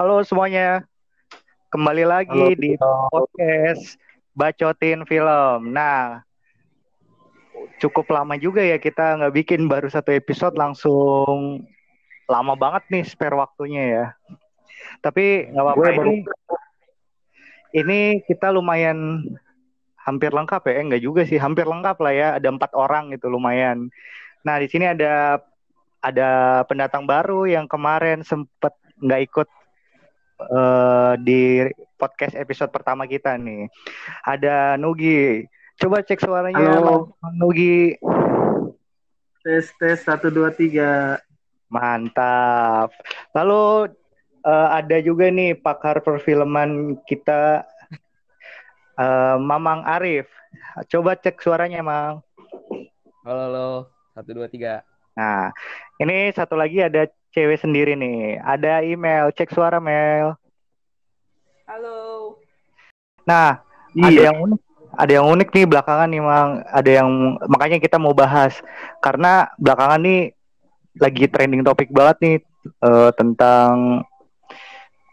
Halo semuanya, kembali lagi di podcast Bacotin Film. Nah, cukup lama juga ya kita nggak bikin, baru satu episode langsung lama banget nih spare waktunya ya. Tapi nggak apa-apa, ini kita lumayan hampir lengkap ya, nggak juga sih, hampir lengkap lah ya, ada 4 orang gitu lumayan. Nah di sini ada pendatang baru yang kemarin sempet nggak ikut di podcast episode pertama kita nih. Ada Nugi. Coba cek suaranya. Halo Nugi. Tes 1 2 3. Mantap. Lalu ada juga nih pakar perfilman kita, Mamang Arif. Coba cek suaranya, Mang. Halo 1 2 3. Nah, ini satu lagi ada cewek sendiri nih. Ada email, cek suara Mel. Halo. Nah, iya. Ada yang unik nih belakangan nih, Mang. Ada yang makanya kita mau bahas karena belakangan nih lagi trending topik banget nih tentang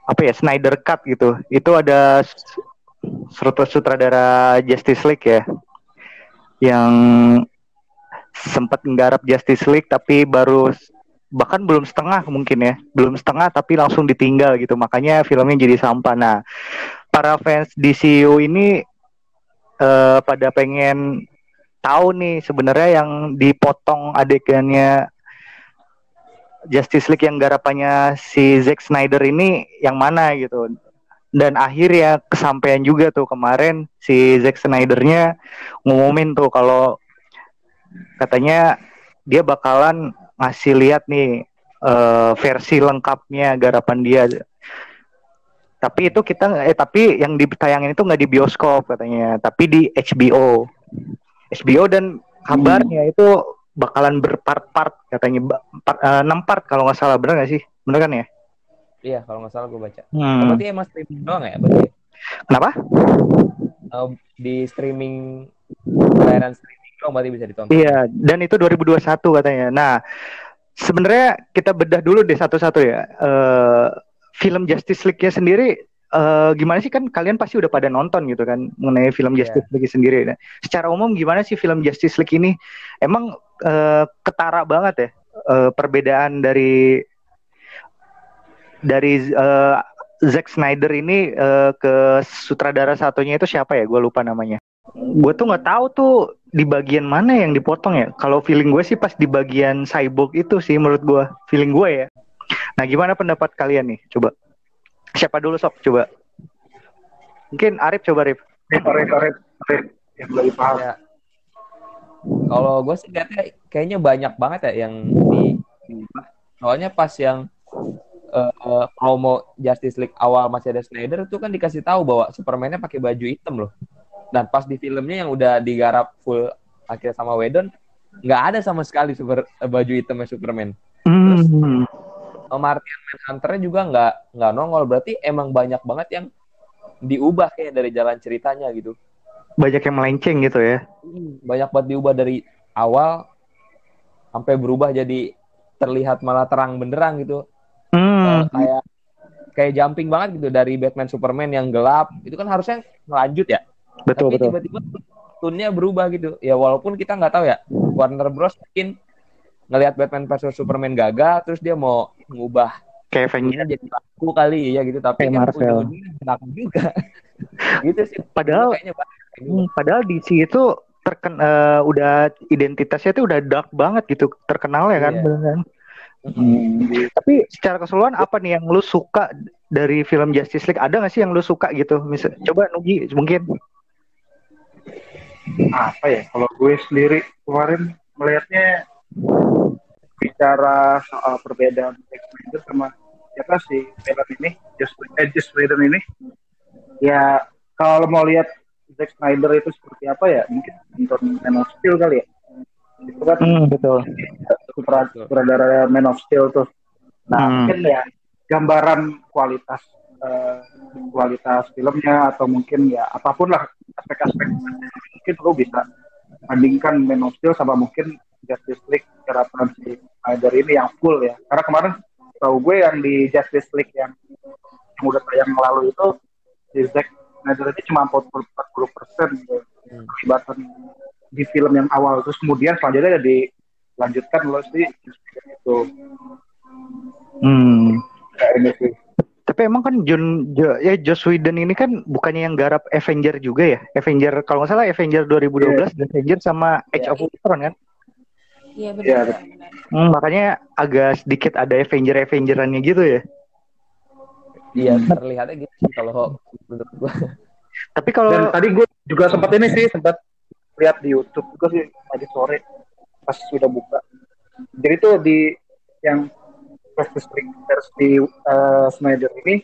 apa ya, Snyder Cut gitu. Itu ada sutradara Justice League ya, yang sempat menggarap Justice League tapi baru bahkan belum setengah mungkin ya, belum setengah tapi langsung ditinggal gitu, makanya filmnya jadi sampah. Nah, para fans DCEU ini pada pengen tahu nih sebenarnya yang dipotong adegannya Justice League yang garapannya si Zack Snyder ini yang mana gitu. Dan akhirnya kesampaian juga tuh kemarin si Zack Snyder-nya ngumumin tuh kalau katanya dia bakalan ngasih lihat nih versi lengkapnya garapan dia. Tapi itu tapi yang ditayangin itu nggak di bioskop katanya, tapi di HBO dan kabarnya itu bakalan berpart-part katanya, 6 part kalau nggak salah, benar nggak sih? Benar kan ya? Iya, kalau nggak salah gue baca. Berarti emang streaming doang ya? Berarti. Kenapa? Di streaming, layanan streaming. Oh, berarti bisa ditonton. Iya, dan itu 2021 katanya. Nah, sebenarnya kita bedah dulu deh satu-satu ya. Film Justice League-nya sendiri gimana sih, kan kalian pasti udah pada nonton gitu kan mengenai film Justice League sendiri. Nah, secara umum gimana sih film Justice League ini? Emang ketara banget ya perbedaan dari Zack Snyder ini ke sutradara satunya itu siapa ya? Gue lupa namanya. Gue tuh nggak tahu tuh di bagian mana yang dipotong ya. Kalau feeling gue sih pas di bagian Cyborg itu sih, menurut gue, feeling gue ya. Nah, gimana pendapat kalian nih? Coba siapa dulu sok? Coba mungkin Arif. Yang lebih paham. Ya. Kalau gue sih liatnya kayaknya banyak banget ya yang di soalnya pas yang promo Justice League awal masih ada Snyder itu kan dikasih tahu bahwa Superman-nya pakai baju hitam loh. Dan pas di filmnya yang udah digarap full akhirnya sama Whedon, nggak ada sama sekali baju hitamnya Superman. Terus Martian Manhunter-nya juga nggak nongol. Berarti emang banyak banget yang diubah kayak dari jalan ceritanya gitu. Banyak yang melenceng gitu ya. Banyak banget diubah dari awal sampai berubah jadi terlihat malah terang benderang gitu. Kayak jumping banget gitu dari Batman Superman yang gelap itu kan harusnya ngelanjut ya. Betul. Tiba-tiba tunnya berubah gitu. Ya walaupun kita nggak tahu ya, Warner Bros mungkin ngelihat Batman vs Superman gagal, terus dia mau mengubah kayak Avengers jadi laku kali ya gitu, tapi yang laku juga. Gitu sih. Padahal DC itu udah identitasnya tuh udah dark banget gitu, terkenal ya kan, benar kan? Tapi secara keseluruhan apa nih yang lu suka dari film Justice League? Ada nggak sih yang lu suka gitu? Coba Nugi mungkin. Apa ya, kalau gue sendiri kemarin melihatnya bicara soal perbedaan Snyder sama siapa sih film ini, Justice League ini ya. Kalau mau lihat Zack Snyder itu seperti apa ya, mungkin nonton Man of Steel kali ya, itu kan betul sutradara Man of Steel tuh. Nah mungkin ya gambaran kualitas filmnya atau mungkin ya apapun lah aspek-aspek, mungkin lo bisa bandingkan Man of Steel sama mungkin Justice League secara versi Snyder ini yang full ya. Karena kemarin Tahu gue yang di Justice League yang udah tayang lalu itu di Zack Snyder itu cuma 40% perlibatan di film yang awal, terus kemudian selanjutnya dilanjutkan loh di itu. Kayaknya sih. Tapi emang kan Joss Whedon ini kan bukannya yang garap Avenger juga ya? Avenger kalau nggak salah Avenger 2012 dan Avenger sama Age of Ultron kan? Iya benar. Ya, benar. Makanya agak sedikit ada Avenger-Avengerannya gitu ya? Iya terlihatnya gitu kalau menurut gua. Tapi kalau dan tadi gua juga sempat ini sih sempat lihat di YouTube juga sih tadi sore pas sudah buka. Jadi tuh di yang Justice League versi Snyder ini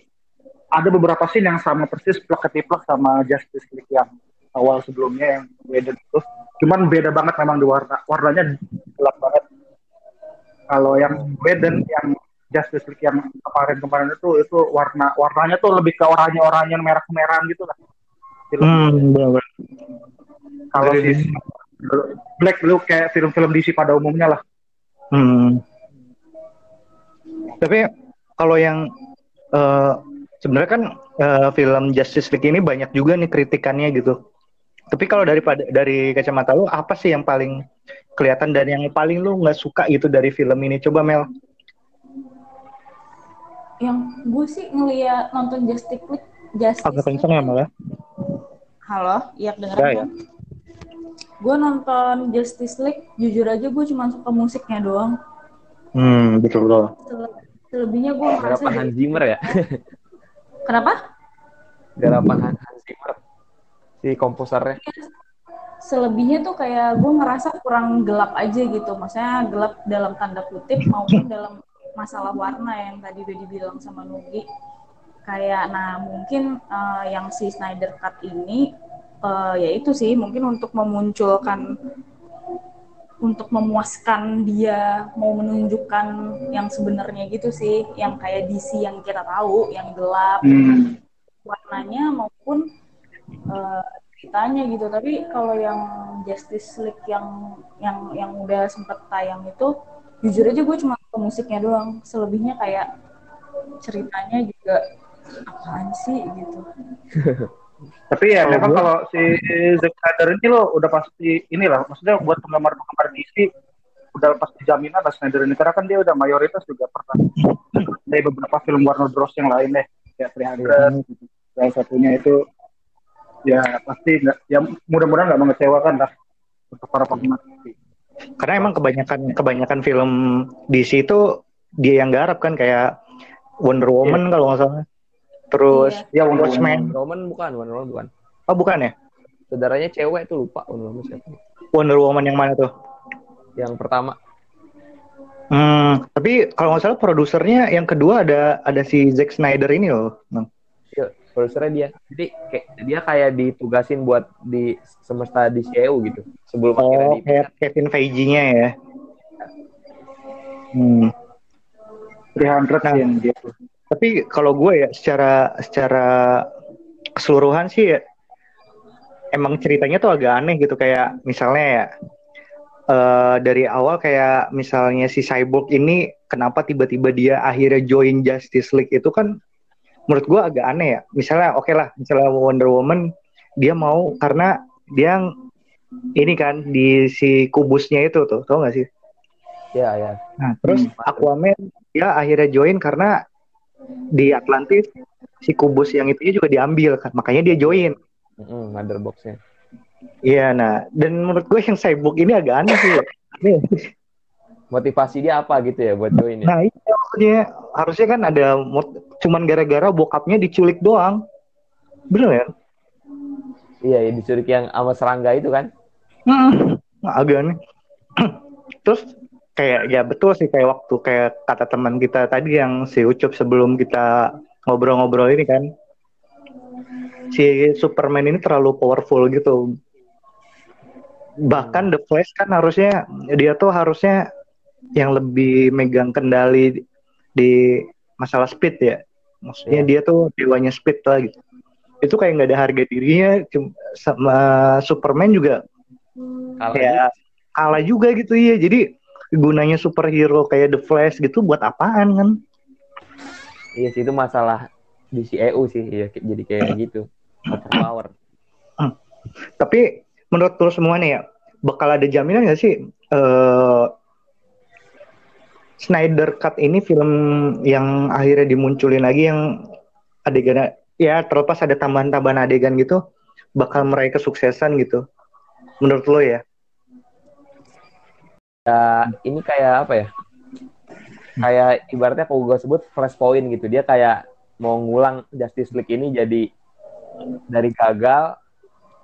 ada beberapa scene yang sama persis plek-ketiplek sama Justice League yang awal sebelumnya yang beda itu. Cuman beda banget memang di warnanya gelap banget. Kalau yang beda yang Justice League yang kemarin-kemarin itu warnanya tuh lebih ke oranye-oranye merah-merahan gitu lah. Benar-benar. Kalau di Black Blue kayak film-film DC pada umumnya lah. Tapi kalau yang sebenarnya kan film Justice League ini banyak juga nih kritikannya gitu. Tapi kalau dari kacamata lu apa sih yang paling kelihatan dan yang paling lu nggak suka gitu dari film ini? Coba Mel. Yang gue sih ngeliat nonton Justice League. Agak kenceng ya malah. Halo, iya dengerin kan? Ya? Gue nonton Justice League, jujur aja gue cuma suka musiknya doang. Betul. Selebihnya gue merasa garapan Hans Zimmer ya. Kenapa? Garapan Hans Zimmer si komposernya. Selebihnya tuh kayak gue ngerasa kurang gelap aja gitu. Maksudnya gelap dalam tanda kutip maupun dalam masalah warna yang tadi udah dibilang sama Nugi. Kayak nah mungkin yang si Snyder Cut ini ya itu sih mungkin untuk memunculkan untuk memuaskan dia mau menunjukkan yang sebenarnya gitu sih, yang kayak DC yang kita tahu, yang gelap, warnanya maupun ceritanya gitu. Tapi kalau yang Justice League yang udah sempet tayang itu, jujur aja gue cuma ke musiknya doang. Selebihnya kayak ceritanya juga apaan sih gitu. Tapi ya memang kalau si Zack Snyder ini lo udah pasti inilah, maksudnya buat penggemar DC udah pasti jaminan lah Snyder ini, karena kan dia udah mayoritas juga pernah dari beberapa film Warner Bros yang lain deh kayak 300 gitu. Salah satunya itu ya pasti nggak, ya mudah-mudahan nggak mengecewakan lah untuk para penggemar DC. Karena emang kebanyakan film DC itu dia yang garap kan, kayak Wonder Woman kalau nggak salah. Terus ya Watchmen. Wonder Woman bukan. Oh, bukan ya? Saudaranya cewek tuh, lupa Wonder Woman siapa. Wonder Woman yang mana tuh? Yang pertama. Tapi kalau enggak salah produsernya yang kedua ada si Zack Snyder ini loh. Iya, produsernya dia. Jadi dia kayak ditugasin buat di semesta DCEU gitu. Sebelum akhirnya di Kevin Feige-nya ya. 300 yang dia tuh. Tapi kalau gue ya secara keseluruhan sih ya, emang ceritanya tuh agak aneh gitu. Kayak misalnya ya dari awal kayak misalnya si Cyborg ini kenapa tiba-tiba dia akhirnya join Justice League itu kan menurut gue agak aneh ya. Misalnya misalnya Wonder Woman dia mau karena dia ini kan di si kubusnya itu tuh, tau gak sih? Ya. Nah, terus Aquaman dia akhirnya join karena di Atlantis si kubus yang itunya juga diambil kan, makanya dia join mother box-nya. Iya, nah dan menurut gue yang Cyborg ini agak aneh sih. Motivasi dia apa gitu ya buat join ya? Nah itu maksudnya harusnya kan ada cuman gara-gara bokapnya diculik doang, bener ya? Iya ya, diculik yang sama serangga itu kan. Agak aneh. Terus kayak ya betul sih kayak waktu kayak kata teman kita tadi yang si Ucup sebelum kita ngobrol-ngobrol ini kan, si Superman ini terlalu powerful gitu. Bahkan The Flash kan harusnya dia tuh harusnya yang lebih megang kendali di masalah speed ya. Maksudnya dia tuh dewanya speed lah gitu. Itu kayak nggak ada harga dirinya, sama Superman juga kalah juga gitu ya. Jadi gunanya superhero kayak The Flash gitu buat apaan kan? Iya sih, itu masalah DCEU sih, ya, jadi kayak gitu, overpower. Tapi menurut lu semua nih ya, bakal ada jaminan nggak sih Snyder Cut ini film yang akhirnya dimunculin lagi yang adegan ya terlepas ada tambahan-tambahan adegan gitu bakal meraih kesuksesan gitu menurut lo ya? Ini kayak apa ya? Kayak ibaratnya kalau gue sebut Flashpoint gitu, dia kayak mau ngulang Justice League ini, jadi dari gagal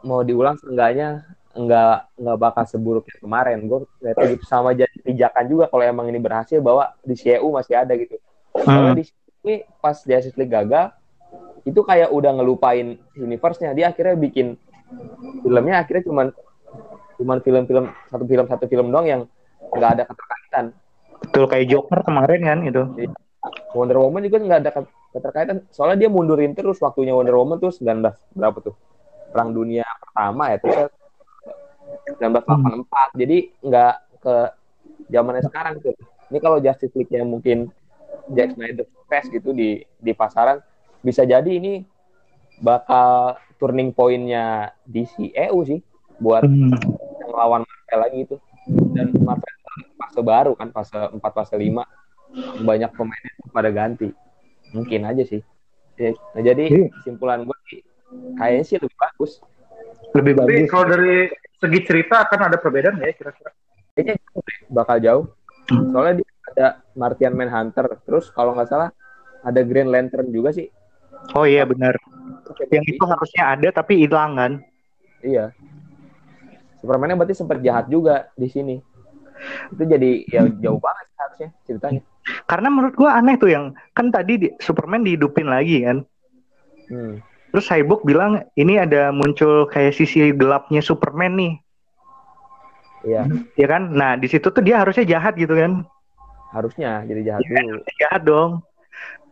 mau diulang seenggaknya nggak bakal seburuk kemarin. Gue lihat gitu, sama jadi pijakan juga kalau emang ini berhasil bahwa di CEU masih ada gitu. Kalau di sini pas Justice League gagal itu kayak udah ngelupain universe-nya. Dia akhirnya bikin filmnya akhirnya cuman film doang yang nggak ada keterkaitan. Betul, kayak Joker kemarin kan gitu. Wonder Woman juga nggak ada keterkaitan. Soalnya dia mundurin terus waktunya Wonder Woman tuh 19 berapa tuh? Perang Dunia Pertama ya, terus 1984. Jadi nggak ke zamannya sekarang tuh. Ini kalau Justice League yang mungkin Zack Snyder fest gitu di pasaran, bisa jadi ini bakal turning point-nya DCEU sih buat melawan Marvel lagi gitu. Dan Marvel fase baru kan, fase 4, fase 5, banyak pemainnya pada ganti. Mungkin aja sih. Nah, jadi kesimpulan gue sih kayaknya sih lebih bagus. Tapi kalau dari segi cerita akan ada perbedaan nggak ya kira-kira? Kayaknya bakal jauh. Soalnya dia ada Martian Manhunter. Terus kalau nggak salah ada Green Lantern juga sih. Oh iya benar. Yang itu harusnya ada tapi hilang kan? Iya. Superman-nya berarti sempat jahat juga di sini. Itu jadi ya jauh banget harusnya ceritanya. Karena menurut gua aneh tuh yang kan tadi Superman dihidupin lagi kan. Terus Cyborg bilang ini ada muncul kayak sisi gelapnya Superman nih. Iya. Iya kan? Nah, di situ tuh dia harusnya jahat gitu kan. Harusnya jadi jahat ya, dulu. Jahat dong.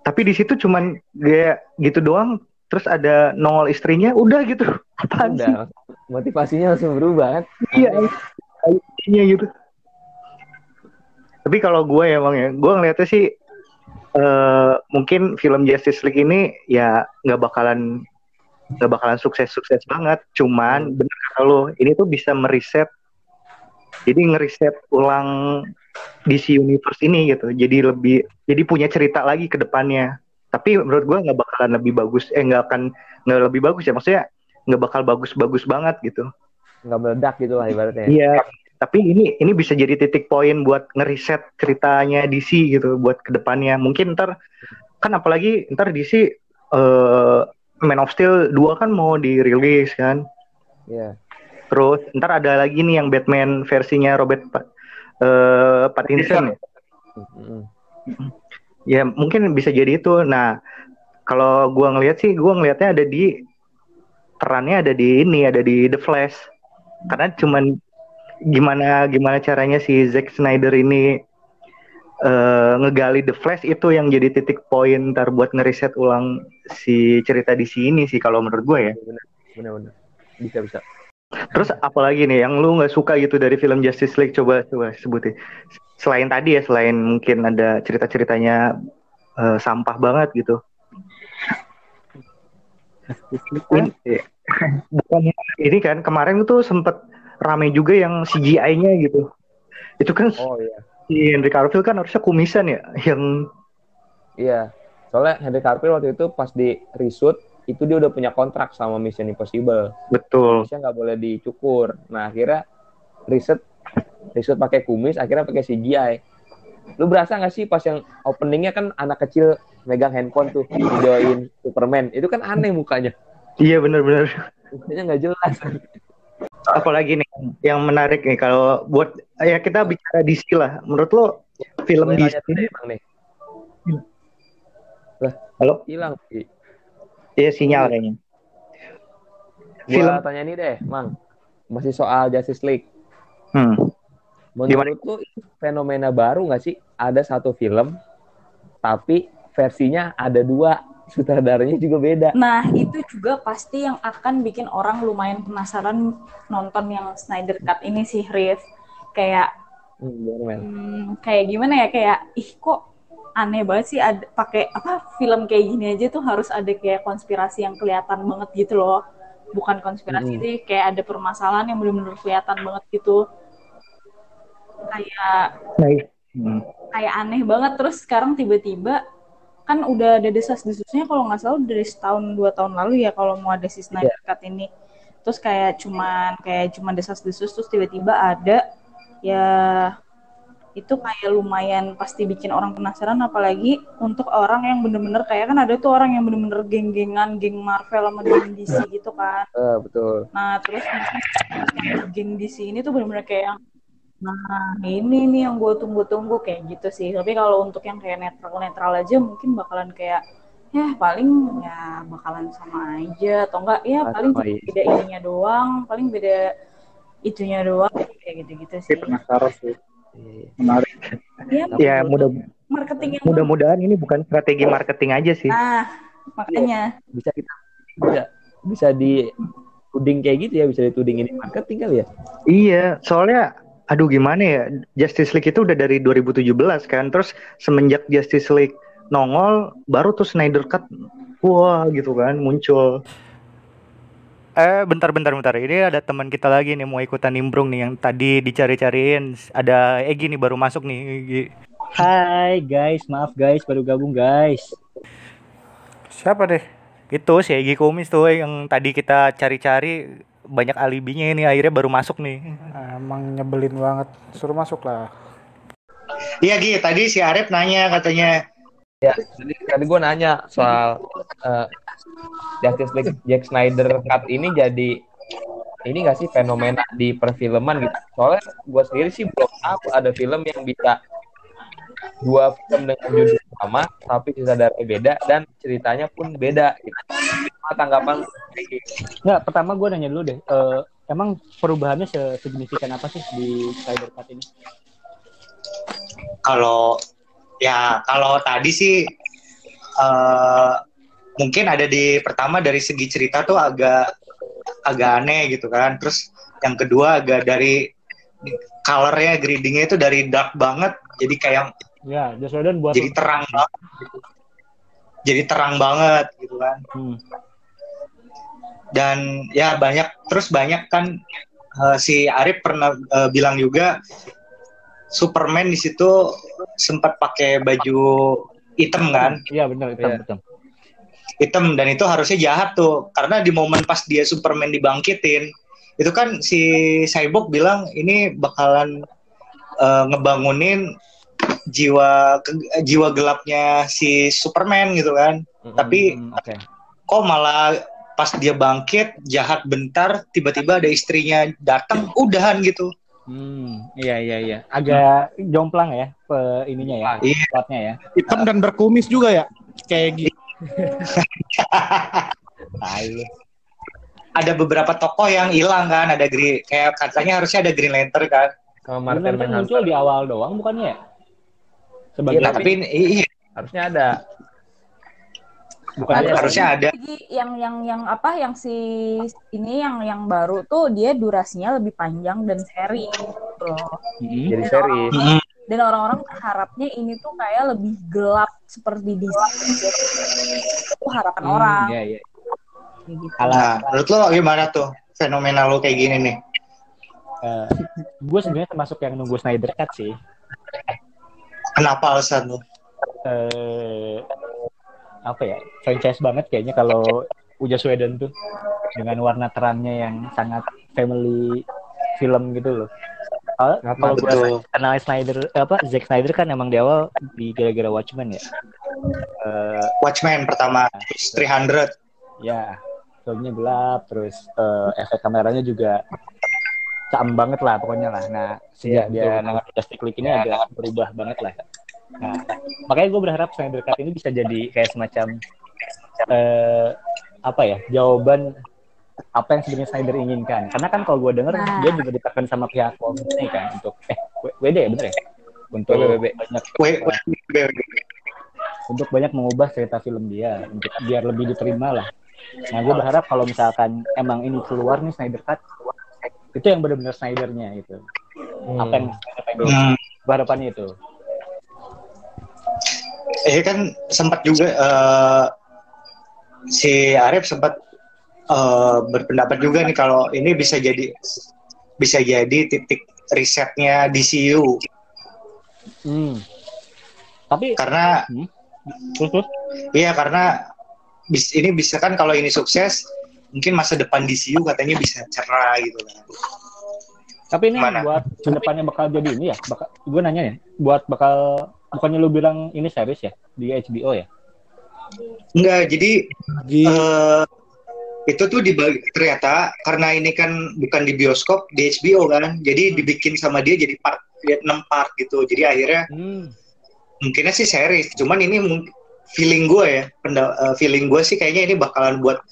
Tapi di situ cuman dia gitu doang, terus ada nongol istrinya, udah gitu. Apaan sih? Motivasinya langsung berubah kan? Iya. Kayaknya gitu. Tapi kalau gue ya Bang ya, gue ngeliatnya sih mungkin film Justice League ini ya nggak bakalan sukses banget. Cuman bener kata lo, ini tuh bisa meriset, jadi ngeriset ulang DC Universe ini gitu. Jadi punya cerita lagi ke depannya. Tapi menurut gue nggak bakalan lebih bagus, nggak lebih bagus ya, maksudnya nggak bakal bagus-bagus banget gitu. Nggak meledak gitu lah ibaratnya. Iya. Tapi ini bisa jadi titik poin buat ngeriset ceritanya DC gitu buat kedepannya. Mungkin ntar kan apalagi ntar DC Man of Steel 2 kan mau dirilis kan. Iya. Yeah. Terus ntar ada lagi nih yang Batman versinya Robert Pattinson. Ya mungkin bisa jadi itu. Nah kalau gue ngelihatnya ada di perannya ada di The Flash. Karena cuman gimana caranya si Zack Snyder ini ngegali The Flash itu yang jadi titik poin ntar buat ngeriset ulang si cerita di sini sih kalau menurut gue ya. Benar. Bisa. Terus apalagi nih yang lu nggak suka gitu dari film Justice League, coba sebutin. Selain tadi ya, selain mungkin ada ceritanya sampah banget gitu. Bukannya ini kan kemarin tuh sempet rame juga yang CGI-nya gitu. Itu kan si Henry Cavill kan harusnya kumisan ya yang... Iya. Soalnya Henry Cavill waktu itu pas di reshoot itu dia udah punya kontrak sama Mission Impossible. Betul. Harusnya nggak boleh dicukur. Nah akhirnya reshoot pakai kumis, akhirnya pakai CGI. Lu berasa nggak sih pas yang openingnya kan anak kecil megang handphone tuh videoin Superman. Itu kan aneh mukanya. Iya benar. Mukanya nggak jelas. Apalagi nih yang menarik nih kalau buat ya kita bicara DC lah. Menurut lo film DC nih. Lah, halo? Hilang. Iya sinyal kayaknya. Gua tanya ini deh, Mang. Masih soal Justice League. Menurut lo fenomena baru enggak sih ada satu film tapi versinya ada dua, sutradaranya juga beda. Nah, itu juga pasti yang akan bikin orang lumayan penasaran nonton yang Snyder Cut ini sih, Riff. Kayak gimana ya, kayak ih kok aneh banget sih pakai film kayak gini aja tuh harus ada kayak konspirasi yang kelihatan banget gitu loh. Bukan konspirasi sih, kayak ada permasalahan yang benar-benar kelihatan banget gitu. Kayak aneh banget. Terus sekarang tiba-tiba kan udah ada desas-desusnya kalau nggak salah dari setahun 2 tahun lalu ya kalau mau ada si Snyder Cut ini. Terus kayak cuman desas-desus, terus tiba-tiba ada ya itu kayak lumayan pasti bikin orang penasaran, apalagi untuk orang yang bener-bener kayak kan ada tuh orang yang bener-bener geng-gengan, geng Marvel sama geng DC gitu kan. Betul. Nah terus geng DC ini tuh bener-bener kayak nah ini nih yang gue tunggu-tunggu kayak gitu sih. Tapi kalau untuk yang kayak netral-netral aja mungkin bakalan kayak ya paling ya bakalan sama aja atau enggak ya paling beda ininya doang, paling beda itunya doang kayak gitu-gitu sih. Penasaran sih. Menarik. Ya mudah-mudahan ini bukan strategi marketing aja sih. Nah makanya bisa kita bisa dituding kayak gitu ya, bisa dituding ini marketing kali ya. Iya soalnya aduh gimana ya, Justice League itu udah dari 2017 kan, terus semenjak Justice League nongol, baru tuh Snyder Cut, wah gitu kan, muncul. Bentar, ini ada teman kita lagi nih, mau ikutan nimbrung nih, yang tadi dicari-cariin, ada Egi nih baru masuk nih. Egi. Hai guys, maaf guys, baru gabung guys. Siapa deh? Itu si Egi Kumis tuh, yang tadi kita cari-cari, banyak alibinya ini akhirnya baru masuk nih. Emang nyebelin banget. Suruh masuk lah. Iya Gi, tadi si Arif nanya katanya. Ya, tadi gue nanya soal Justice League Zack Snyder Cut ini jadi ini nggak sih fenomena di perfilman gitu? Soalnya gue sendiri sih belum tahu ada film yang bisa 2 film dengan judul sama tapi sutradaranya beda dan ceritanya pun beda gitu. Tanggapan nggak? Pertama gue nanya dulu deh, emang perubahannya sesignifikan apa sih di Snyder Cut ini? Kalau tadi sih mungkin ada di pertama dari segi cerita tuh agak aneh gitu kan. Terus yang kedua agak dari colornya, gradingnya itu dari dark banget jadi kayak ya, Joss Whedon buat jadi terang banget gitu. Jadi terang banget gitu kan. Dan ya banyak kan si Arif pernah bilang juga Superman di situ sempat pakai baju hitam kan? Iya benar hitam. Hitam dan itu harusnya jahat tuh karena di momen pas dia Superman dibangkitin itu kan si Cyborg bilang ini bakalan ngebangunin jiwa gelapnya si Superman gitu kan. Tapi kok malah pas dia bangkit jahat bentar tiba-tiba ada istrinya datang udahan gitu. Iya. Agak jomplang ya ininya ya, plotnya ya. Hitam dan berkumis juga ya. Kayak gitu. Ada beberapa tokoh yang hilang kan, ada kayak katanya harusnya ada Green Lantern kan. Martian Manhunter muncul di awal doang bukannya ya? Sebagai tapi harusnya ada. Bukan harusnya ada. Yang si ini yang baru tuh dia durasinya lebih panjang dan seri gitu loh. Jadi seri. Dan orang-orang harapnya ini tuh kayak lebih gelap seperti di itu harapan orang. Iya. Gitu. Nah, menurut lo gimana tuh fenomena lo kayak gini nih? Gue sebenarnya termasuk yang nunggu Snyder Cut sih. Kenapa alasan lo? Apa ya, franchise banget kayaknya kalau Joss Whedon tuh dengan warna terangnya yang sangat family film gitu loh. Kalau gue kenal Snyder Zack Snyder kan emang di awal di gara-gara Watchmen ya. Watchmen pertama 300. Ya, filmnya gelap terus efek kameranya juga cam banget lah pokoknya lah. Nah, sejak dia nangkap Justice League ini agak berubah banget lah. Nah, makanya gue berharap Snyder Cut ini bisa jadi kayak semacam jawaban apa yang sebenarnya Snyder inginkan. Karena kan kalau gue denger dia juga ditekan sama pihak Marvel ini kan untuk WD ya bener ya? Untuk banyak mengubah cerita film dia untuk biar lebih diterima lah. Nah, gue berharap kalau misalkan emang ini keluar nih Snyder Cut itu yang benar-benar Snydernya gitu. Apa yang harapannya itu? Ini kan sempat juga si Arif sempat berpendapat juga nih kalau ini bisa jadi titik risetnya DCU. Tapi karena iya karena ini bisa kan kalau ini sukses mungkin masa depan DCU katanya bisa cerah gitu kan. Tapi ini buat depannya bakal jadi ini ya. Gue nanya ya, bukannya lu bilang ini series ya di HBO ya? Enggak, jadi itu tuh dibagi, ternyata karena ini kan bukan di bioskop, di HBO kan, jadi dibikin sama dia jadi part, 6 part gitu. Jadi akhirnya mungkinnya sih series, cuman ini feeling gue ya, feeling gue sih kayaknya ini bakalan buat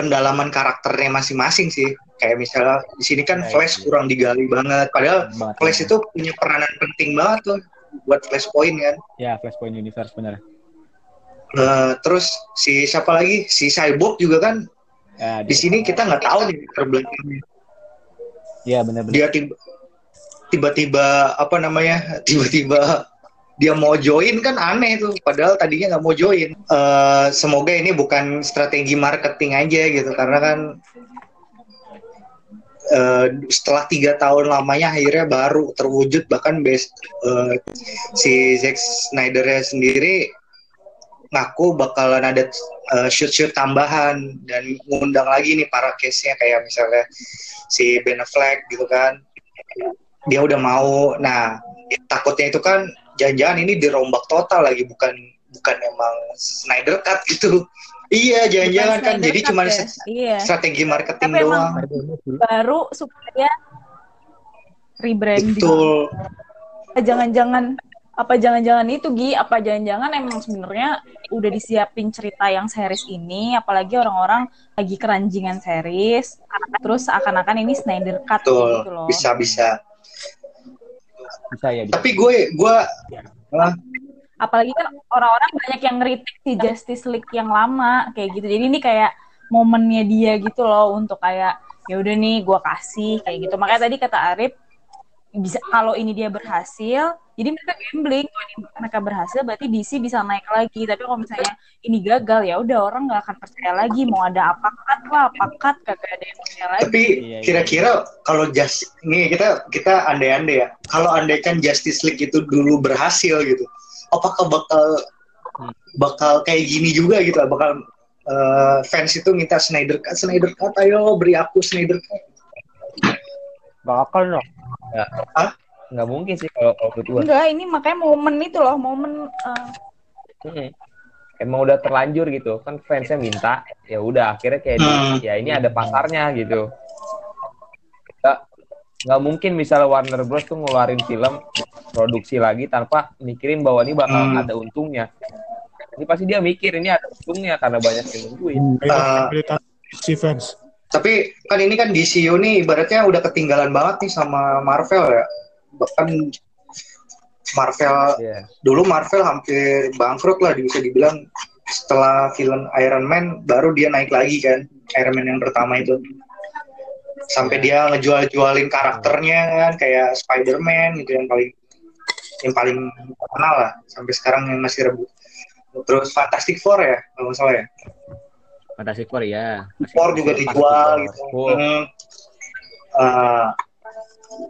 pendalaman karakternya masing-masing sih. Kayak misalnya di sini kan Flash kurang digali banget, padahal Flash itu punya peranan penting banget tuh buat Flashpoint kan. Ya, Flashpoint universe benar. Terus si siapa lagi? Si Cyborg juga kan. Ya, di sini kita nggak tahu nih terbelakangnya. Iya benar-benar. Dia tiba-tiba apa namanya? Tiba-tiba dia mau join kan aneh tuh. Padahal tadinya nggak mau join. Semoga ini bukan strategi marketing aja gitu, karena kan setelah 3 tahun lamanya akhirnya baru terwujud, bahkan si Zack Snyder-nya sendiri ngaku bakalan ada shoot tambahan dan ngundang lagi nih para case-nya kayak misalnya si Ben Affleck gitu kan, dia udah mau. Nah takutnya itu kan jangan-jangan ini dirombak total lagi, bukan emang Snyder Cut gitu. Iya jangan-jangan kan jadi cuma ya? Strategi marketing tapi doang baru supaya rebranding. Betul. Jangan-jangan itu Gi, apa jangan-jangan emang sebenarnya udah disiapin cerita yang series ini, apalagi orang-orang lagi keranjingan series, terus akan-akan ini Snyder Cut gitu loh. Bisa ya. Tapi gue apalagi kan orang-orang banyak yang ngeritik si Justice League yang lama kayak gitu. Jadi ini kayak momennya dia gitu loh untuk kayak ya udah nih gue kasih kayak gitu. Makanya tadi kata Arif bisa kalau ini dia berhasil, jadi mereka gambling. Kalau mereka berhasil berarti DC bisa naik lagi. Tapi kalau misalnya ini gagal ya udah orang nggak akan percaya lagi. Mau ada apa cut kagak ada yang percaya lagi. Tapi kira-kira kalau kita andai-andai ya, kalau andaikan Justice League itu dulu berhasil gitu, apakah bakal kayak gini juga gitu? Bakal fans itu minta Snyder Cut, ayo beri aku Snyder Cut. Bakal dong. Nggak mungkin sih kalau betul. Enggak, ini makanya momen itu loh, momen emang udah terlanjur gitu kan, fansnya minta ya udah akhirnya kayak ya ini ada pasarnya gitu. Nggak mungkin misalnya Warner Bros tuh ngeluarin film produksi lagi tanpa mikirin bahwa ini bakal ada untungnya. Ini pasti dia mikir ini ada untungnya karena banyak yang nungguin si fans. Tapi kan ini kan DCU nih ibaratnya udah ketinggalan banget nih sama Marvel ya. Bahkan Marvel dulu Marvel hampir bangkrut lah bisa dibilang. Setelah film Iron Man baru dia naik lagi kan, Iron Man yang pertama itu. Sampai dia ngejual-jualin karakternya kan, kayak Spider-Man gitu yang paling terkenal lah sampai sekarang yang masih rebut. Terus Fantastic Four ya kalau nggak salah ya. Fantastic Four ya. Thor juga dijual gitu.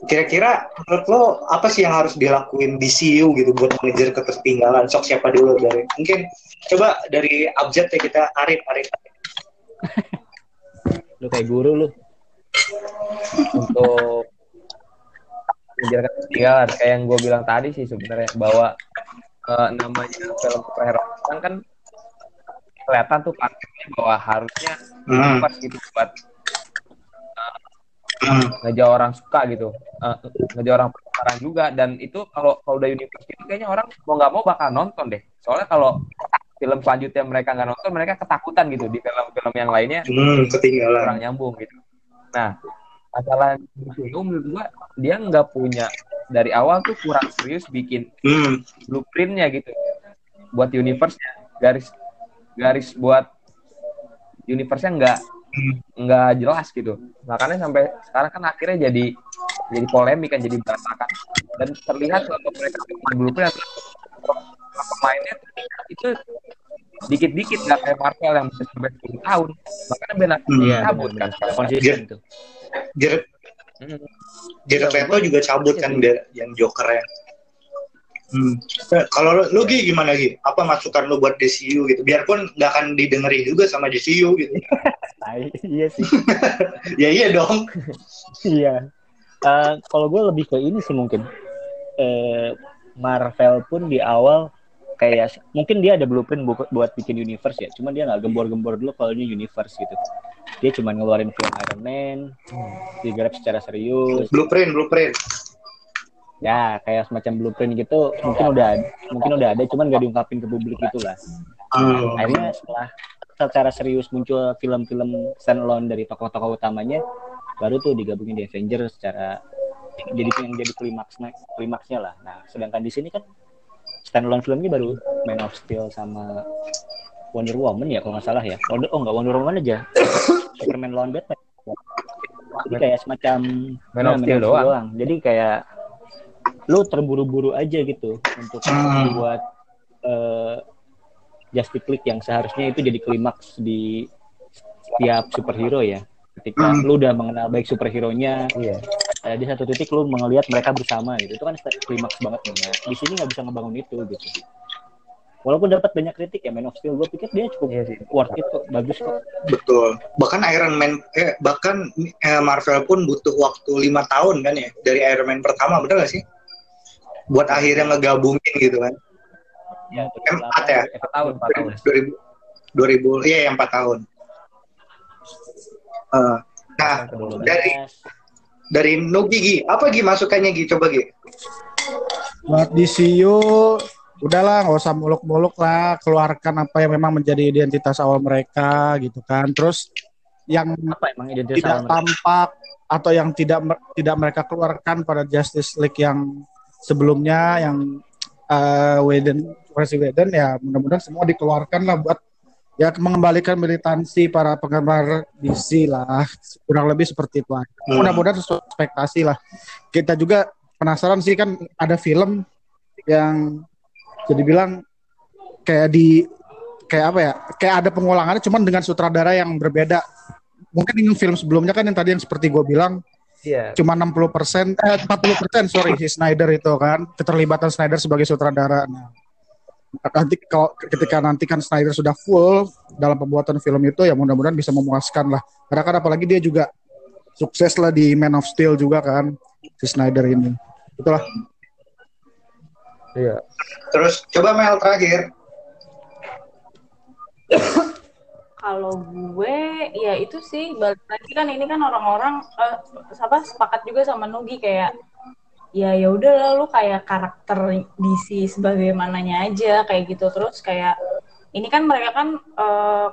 Kira-kira menurut lo apa sih yang harus dilakuin DCU gitu buat mengejar ketertinggalan? Sok siapa dulu dari? Mungkin coba dari abjad ya kita Arif. Lu kayak guru lu. Untuk mengejar ketertinggalan kayak yang gue bilang tadi sih sebenarnya, bahwa namanya film superhero kan kelihatan tuh konsepnya bahwa harusnya pas gitu buat ngejauh orang suka gitu, ngejauh orang penasaran juga, dan itu kalau udah universe gitu kayaknya orang mau nggak mau bakal nonton deh. Soalnya kalau film selanjutnya mereka nggak nonton, mereka ketakutan gitu di film-film yang lainnya ketinggalan, kurang nyambung gitu. Nah masalah itu menurut gua dia nggak punya dari awal tuh, kurang serius bikin blueprintnya gitu buat universe, garis buat universe-nya nggak jelas gitu. Makanya sampai sekarang kan akhirnya jadi polemik kan, jadi berantakan, dan terlihat kalau mereka blueprint pemainnya itu dikit-dikit, nggak kayak Marvel yang berubah 10 tahun. Makanya Ben Affleck cabut kan, konsisten tuh. Jared Leto juga cabut kan yang Joker ya. Kalau lu Gi gimana Gi? Apa masukan lu buat DCU gitu? Biarpun nggak akan didengerin juga sama DCU gitu. Iya sih. Ya iya dong. Iya. Kalau gue lebih ke ini sih mungkin. Marvel pun di awal kayak mungkin dia ada blueprint buat bikin universe ya, cuman dia nggak gembor-gembor dulu kalau ini universe gitu. Dia cuma ngeluarin film Iron Man, digarap secara serius. Blueprint. Ya kayak semacam blueprint gitu, mungkin udah ada, cuman nggak diungkapin ke publik gitulah. Akhirnya setelah secara serius muncul film-film standalone dari tokoh-tokoh utamanya, baru tuh digabungin di Avengers secara jadi yang jadi klimaksnya lah. Nah, sedangkan di sini kan standalone filmnya baru Man of Steel sama Wonder Woman ya kalau nggak salah ya. Nggak Wonder Woman aja. Superman lawan Batman. Jadi kayak semacam Man of Steel doang. Jadi kayak lu terburu-buru aja gitu untuk membuat Justice League yang seharusnya itu jadi klimaks di setiap superhero ya. Ketika lu udah mengenal baik superhero-nya, di satu titik lu melihat mereka bersama gitu. Itu kan klimaks banget nih. Nah, di sini nggak bisa ngebangun itu gitu. Walaupun dapat banyak kritik ya Man of Steel, gue pikir dia cukup worth it kok, bagus kok. Betul. Bahkan Iron Man, Marvel pun butuh waktu 5 tahun kan ya dari Iron Man pertama, bener nggak sih? Buat akhirnya ngegabungin gitu kan? Ya, 4 tahun. 2000, iya yang 4 tahun. Nah, dari Nugi Gi, apa Gi masukannya Gi? Coba Gi. Buat DCU, udahlah nggak usah muluk-muluk lah, keluarkan apa yang memang menjadi identitas awal mereka gitu kan. Terus yang tidak tampak atau yang tidak mereka keluarkan pada Justice League yang sebelumnya, yang Whedon ya, mudah-mudahan semua dikeluarkan lah buat ya mengembalikan militansi para penggemar DC lah, kurang lebih seperti itu. Mudah-mudahan sesuai ekspektasi lah. Kita juga penasaran sih kan ada film yang jadi bilang kayak ada pengulangannya cuman dengan sutradara yang berbeda. Mungkin dengan film sebelumnya kan yang tadi yang seperti gue bilang cuma 40% si Snyder itu kan, keterlibatan Snyder sebagai sutradara. Nah, nanti ketika nanti kan Snyder sudah full dalam pembuatan film itu ya mudah-mudahan bisa memuaskan lah. Karena kan apalagi dia juga sukses lah di Man of Steel juga kan si Snyder ini. Itulah. Iya. Terus coba Mel terakhir. Kalau gue ya itu sih balik lagi kan ini kan orang-orang sepakat juga sama Nugi kayak ya udah lu kayak karakter DC sebagaimananya aja kayak gitu. Terus kayak ini kan mereka kan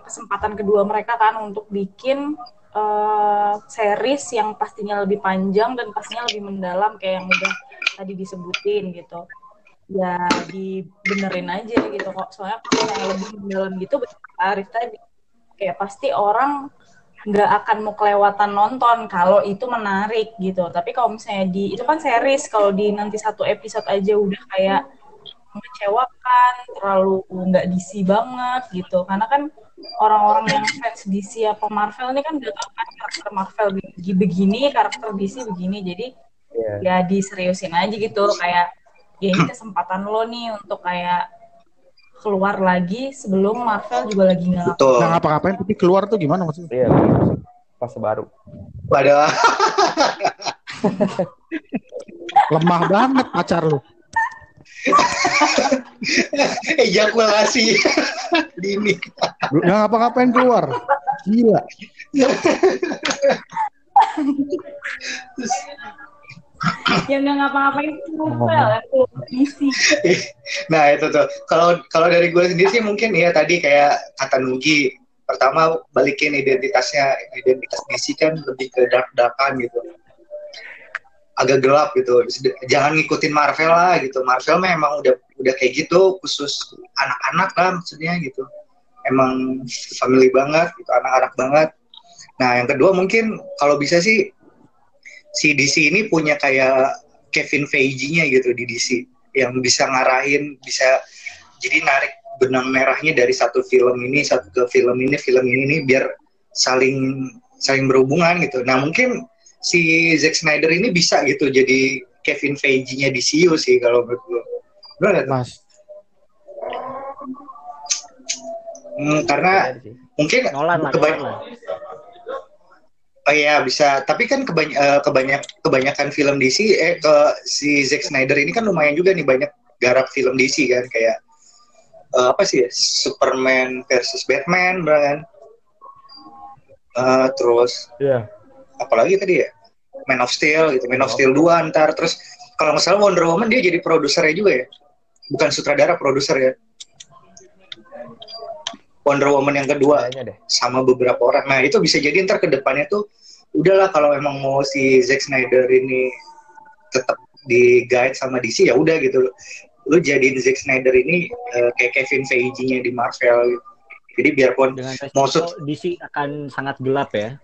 kesempatan kedua mereka kan untuk bikin series yang pastinya lebih panjang dan pastinya lebih mendalam kayak yang udah tadi disebutin gitu. Ya dibenerin aja gitu kok, soalnya kalau yang lebih mendalam gitu Arif tadi kayak pasti orang nggak akan mau kelewatan nonton kalau itu menarik gitu. Tapi kalau misalnya itu kan series, kalau di nanti satu episode aja udah kayak mengecewakan, terlalu nggak DC banget gitu. Karena kan orang-orang yang fans DC apa Marvel ini kan udah tahu kan karakter Marvel begini, karakter DC begini. Jadi ya diseriusin aja gitu kayak ya ini kesempatan lo nih untuk kayak keluar lagi sebelum Marvel juga lagi nggak ngapa-ngapain. Tapi keluar tuh gimana maksudnya? Iya, pas baru. Waduh. Lemah banget pacar lo. Ejakulasi dini. Nggak ngapa-ngapain keluar. Gila. Yang nggak ngapa-ngapain itu DC. Nah itu tuh kalau dari gue sendiri sih mungkin ya tadi kayak kata Nugi, pertama balikin identitas DC kan lebih ke dark-darkan gitu, agak gelap gitu. Jangan ngikutin Marvel lah gitu. Marvel memang udah kayak gitu, khusus anak-anak lah maksudnya gitu, emang family banget gitu, anak-anak banget. Nah yang kedua mungkin kalau bisa sih si DC ini punya kayak Kevin Feige-nya gitu di DC, yang bisa ngarahin, bisa Jadi narik benang merahnya dari satu film ini satu ke film ini biar saling berhubungan gitu. Nah mungkin si Zack Snyder ini bisa gitu jadi Kevin Feige-nya DCU sih kalau menurut gue. Benar Mas. Karena mungkin kebanyakan. Oh iya bisa, tapi kan kebanyakan film DC si Zack Snyder ini kan lumayan juga nih banyak garap film DC kan kayak apa sih ya? Superman versus Batman kan. Terus yeah. Apalagi tadi ya? Man of Steel gitu. Man of Steel 2 ntar. Terus kalau nggak salah Wonder Woman dia jadi produsernya juga ya? Bukan sutradara, produser ya? Wonder Woman yang kedua sama beberapa orang. Nah itu bisa jadi ntar ke depannya tuh udahlah kalau memang mau si Zack Snyder ini tetap di-guide sama DC ya udah gitu. Lu jadiin Zack Snyder ini kayak Kevin Feige-nya di Marvel gitu. Jadi biarpun DC akan sangat gelap ya.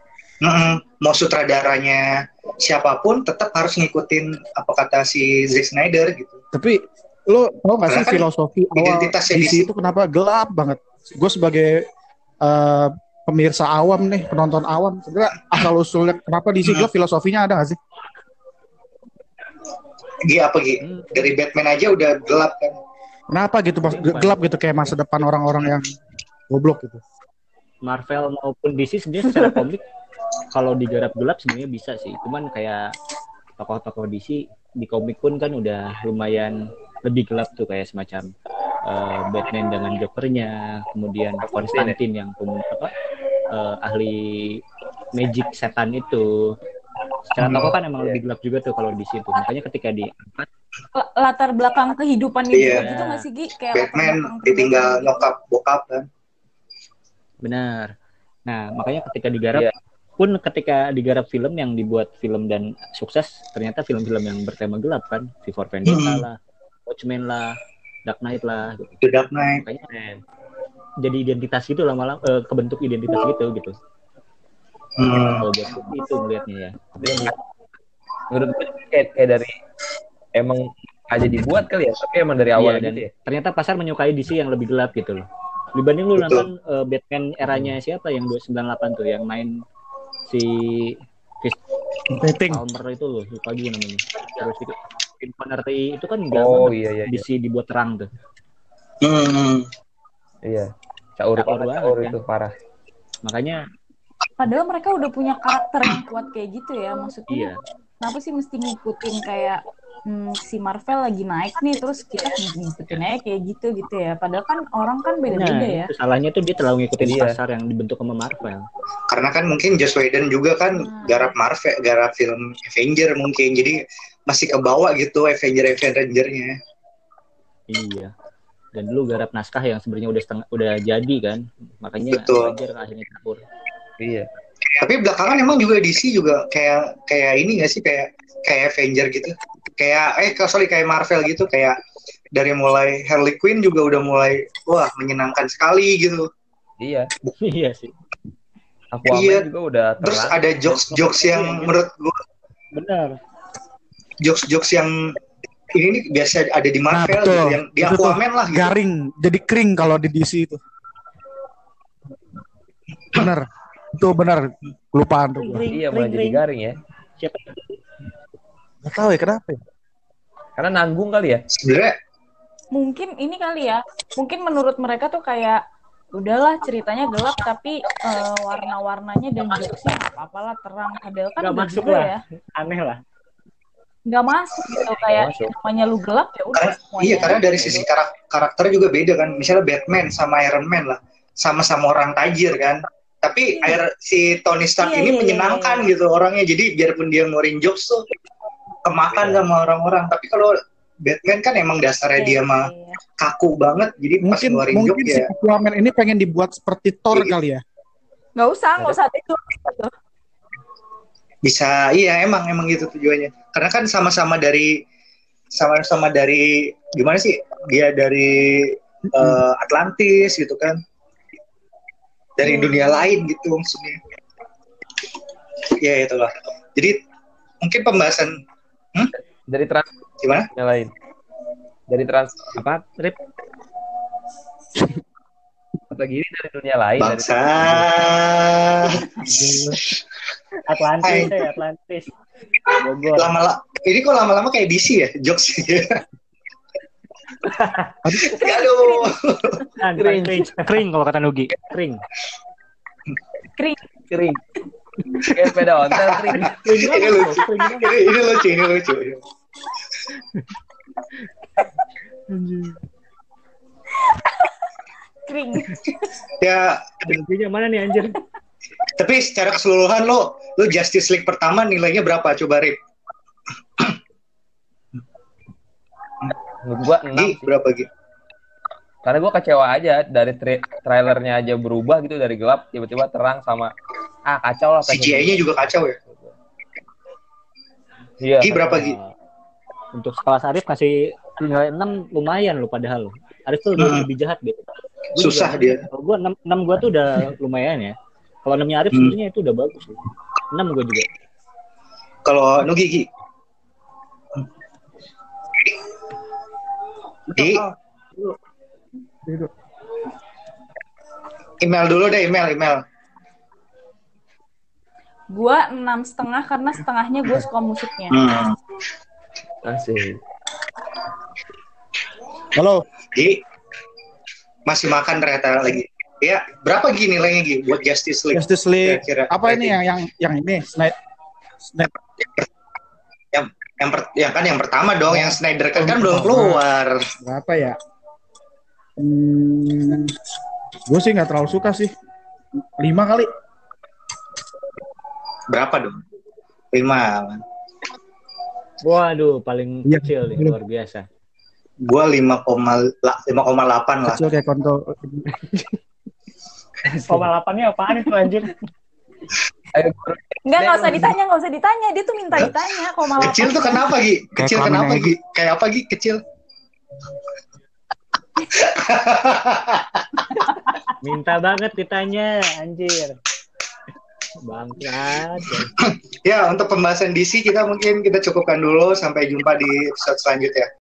Mau sutradaranya siapapun tetap harus ngikutin apa kata si Zack Snyder gitu. Tapi lo tau gak sih filosofi awal DC itu kenapa gelap banget? Gue sebagai pemirsa awam nih, penonton awam, sebenarnya asal usulnya kenapa DC gelap filosofinya ada gak sih? Dari Batman aja udah gelap kan. Kenapa gitu gelap gitu kayak masa depan orang-orang yang goblok gitu. Marvel maupun DC sebenarnya secara publik kalau digarap gelap sebenarnya bisa sih. Cuman kayak tokoh-tokoh DC di komik pun kan udah lumayan lebih gelap tuh kayak semacam Batman dengan Jokernya, kemudian Constantine yang ahli magic setan itu. Secara tokoh kan emang lebih gelap juga tuh kalau di situ. Makanya ketika diangkat latar belakang kehidupan itu gitu nggak sih Gi? Kayak Batman ditinggal nyokap bokap kan. Benar. Nah makanya ketika digarap pun ketika digarap film yang dibuat film dan sukses ternyata film-film yang bertema gelap kan, V for Vendetta lah, Watchmen lah, Dark Knight lah. Gitu. The Dark Knight. Makanya jadi identitas gitu lama-lama kebentuk identitas gitu. Kalau itu melihatnya ya. Menurut gue kayak dari emang aja dibuat kali ya, tapi emang dari awal gitu ya. Ternyata pasar menyukai DC yang lebih gelap gitu loh. Dibanding lu nonton Batman eranya siapa yang 298 tuh yang main si Christopher Palmer itu loh, lupa juga namanya. Terus Infinity itu kan enggak DC dibuat terang tuh. Iya. Caur itu parah. Makanya padahal mereka udah punya karakter yang kuat kayak gitu ya, maksudnya. Iya. Kenapa sih mesti ngikutin kayak si Marvel lagi naik nih, terus kita ngikutin aja kayak gitu ya. Padahal kan orang kan beda-beda ya. Salahnya tuh dia terlalu ngikutin pasar yang dibentuk sama Marvel. Karena kan mungkin Joss Whedon juga kan garap film Avenger mungkin, jadi masih kebawa gitu Avenger-nya. Iya. Dan dulu garap naskah yang sebenarnya udah jadi kan, makanya Avenger akhirnya kabur. Iya. Tapi belakangan emang juga DC juga kayak ini nggak sih kayak Avenger gitu, kayak Marvel gitu, kayak dari mulai Harley Quinn juga udah mulai menyenangkan sekali gitu. Iya. Iya sih. Aquaman juga udah terang. Terus ada jokes yang menurut gua benar. Jokes yang ini biasa ada di Marvel gitu, yang di Aquaman lah. Gitu. Garing, jadi kering kalau di DC itu. Benar. Itu benar kelupaan tuh. Iya malah jadi garing ya. Siapa? Gak tahu ya kenapa? Karena nanggung kali ya. Sebenarnya mungkin ini kali ya. Mungkin menurut mereka tuh kayak udahlah ceritanya gelap tapi warna-warnanya dan jokesnya apalah terang padahal kan udah gitu ya. Aneh lah. Gak masuk gitu kayak namanya lu gelap ya udah. Iya karena dari sisi karakter juga beda kan. Misalnya Batman sama Iron Man lah. Sama-sama orang tajir kan. Tapi si Tony Stark ini menyenangkan gitu orangnya. Jadi biarpun dia ngorin jokes tuh kemakan sama orang-orang. Tapi kalau Batman kan emang dasarnya dia mah kaku banget. Jadi pas ngorin jokes ya. Mungkin si Aquaman ini pengen dibuat seperti Thor kali ya. Nggak usah itu. Bisa, emang gitu tujuannya. Karena kan sama-sama dari gimana sih? Dia dari Atlantis gitu kan. Dari dunia lain gitu maksudnya. Ya itulah. Jadi mungkin pembahasan dari trans gimana? Yang lain. Dari trans apa? Trip. lagi ini dari dunia lain. Bangsa. Atlantis ya, Atlantis. Lama-lama ini kok lama-lama kayak DC ya, jokes. Aduh. Kering kalau kata Nugi. Kering. Kayak sepeda ontel kering. Ini lucu. Kering. Ya, intinya mana nih anjir? Tapi secara keseluruhan lo Justice League pertama nilainya berapa coba, Rip? Gua 6 berapa gitu? Karena gue kecewa aja dari trailernya aja berubah gitu, dari gelap tiba-tiba terang sama kacau lah. CGI-nya juga kacau ya. Iya. Gi berapa Gi? Untuk skala Arif kasih nilai 6 lumayan lo padahal. Arif tuh lebih jahat gitu. Susah dia. Kalau gue 6 gue tuh udah lumayan ya. Kalau 6-nya Arif sebenarnya itu udah bagus. 6 gue juga. Kalau Nugi Gi? Email dulu deh, email. Gua 6,5 karena setengahnya gue suka musiknya. Asik. Halo, Gi. Masih makan ternyata lagi. Ya, berapa Gi nilainya Gi buat Justice League? Justice League. Kira-kira. Apa ini yang ini? Sniper. Yang pertama dong, yang Snyder Cut kan belum keluar. Berapa ya? Gue sih nggak terlalu suka sih. 5 kali. Berapa dong? 5. Waduh, paling kecil nih, luar biasa. Gue 5,8 lah. Kecil kayak kontol. 5,8-nya apaan itu anjir? Nggak usah ditanya, dia tuh minta ditanya. Kecil tuh kenapa Gi? Kecil kenapa Gi? Kayak apa Gi? Kecil. Minta banget ditanya, anjir. Bangsat. Ya, untuk pembahasan DC kita mungkin kita cukupkan dulu. Sampai jumpa di episode selanjutnya.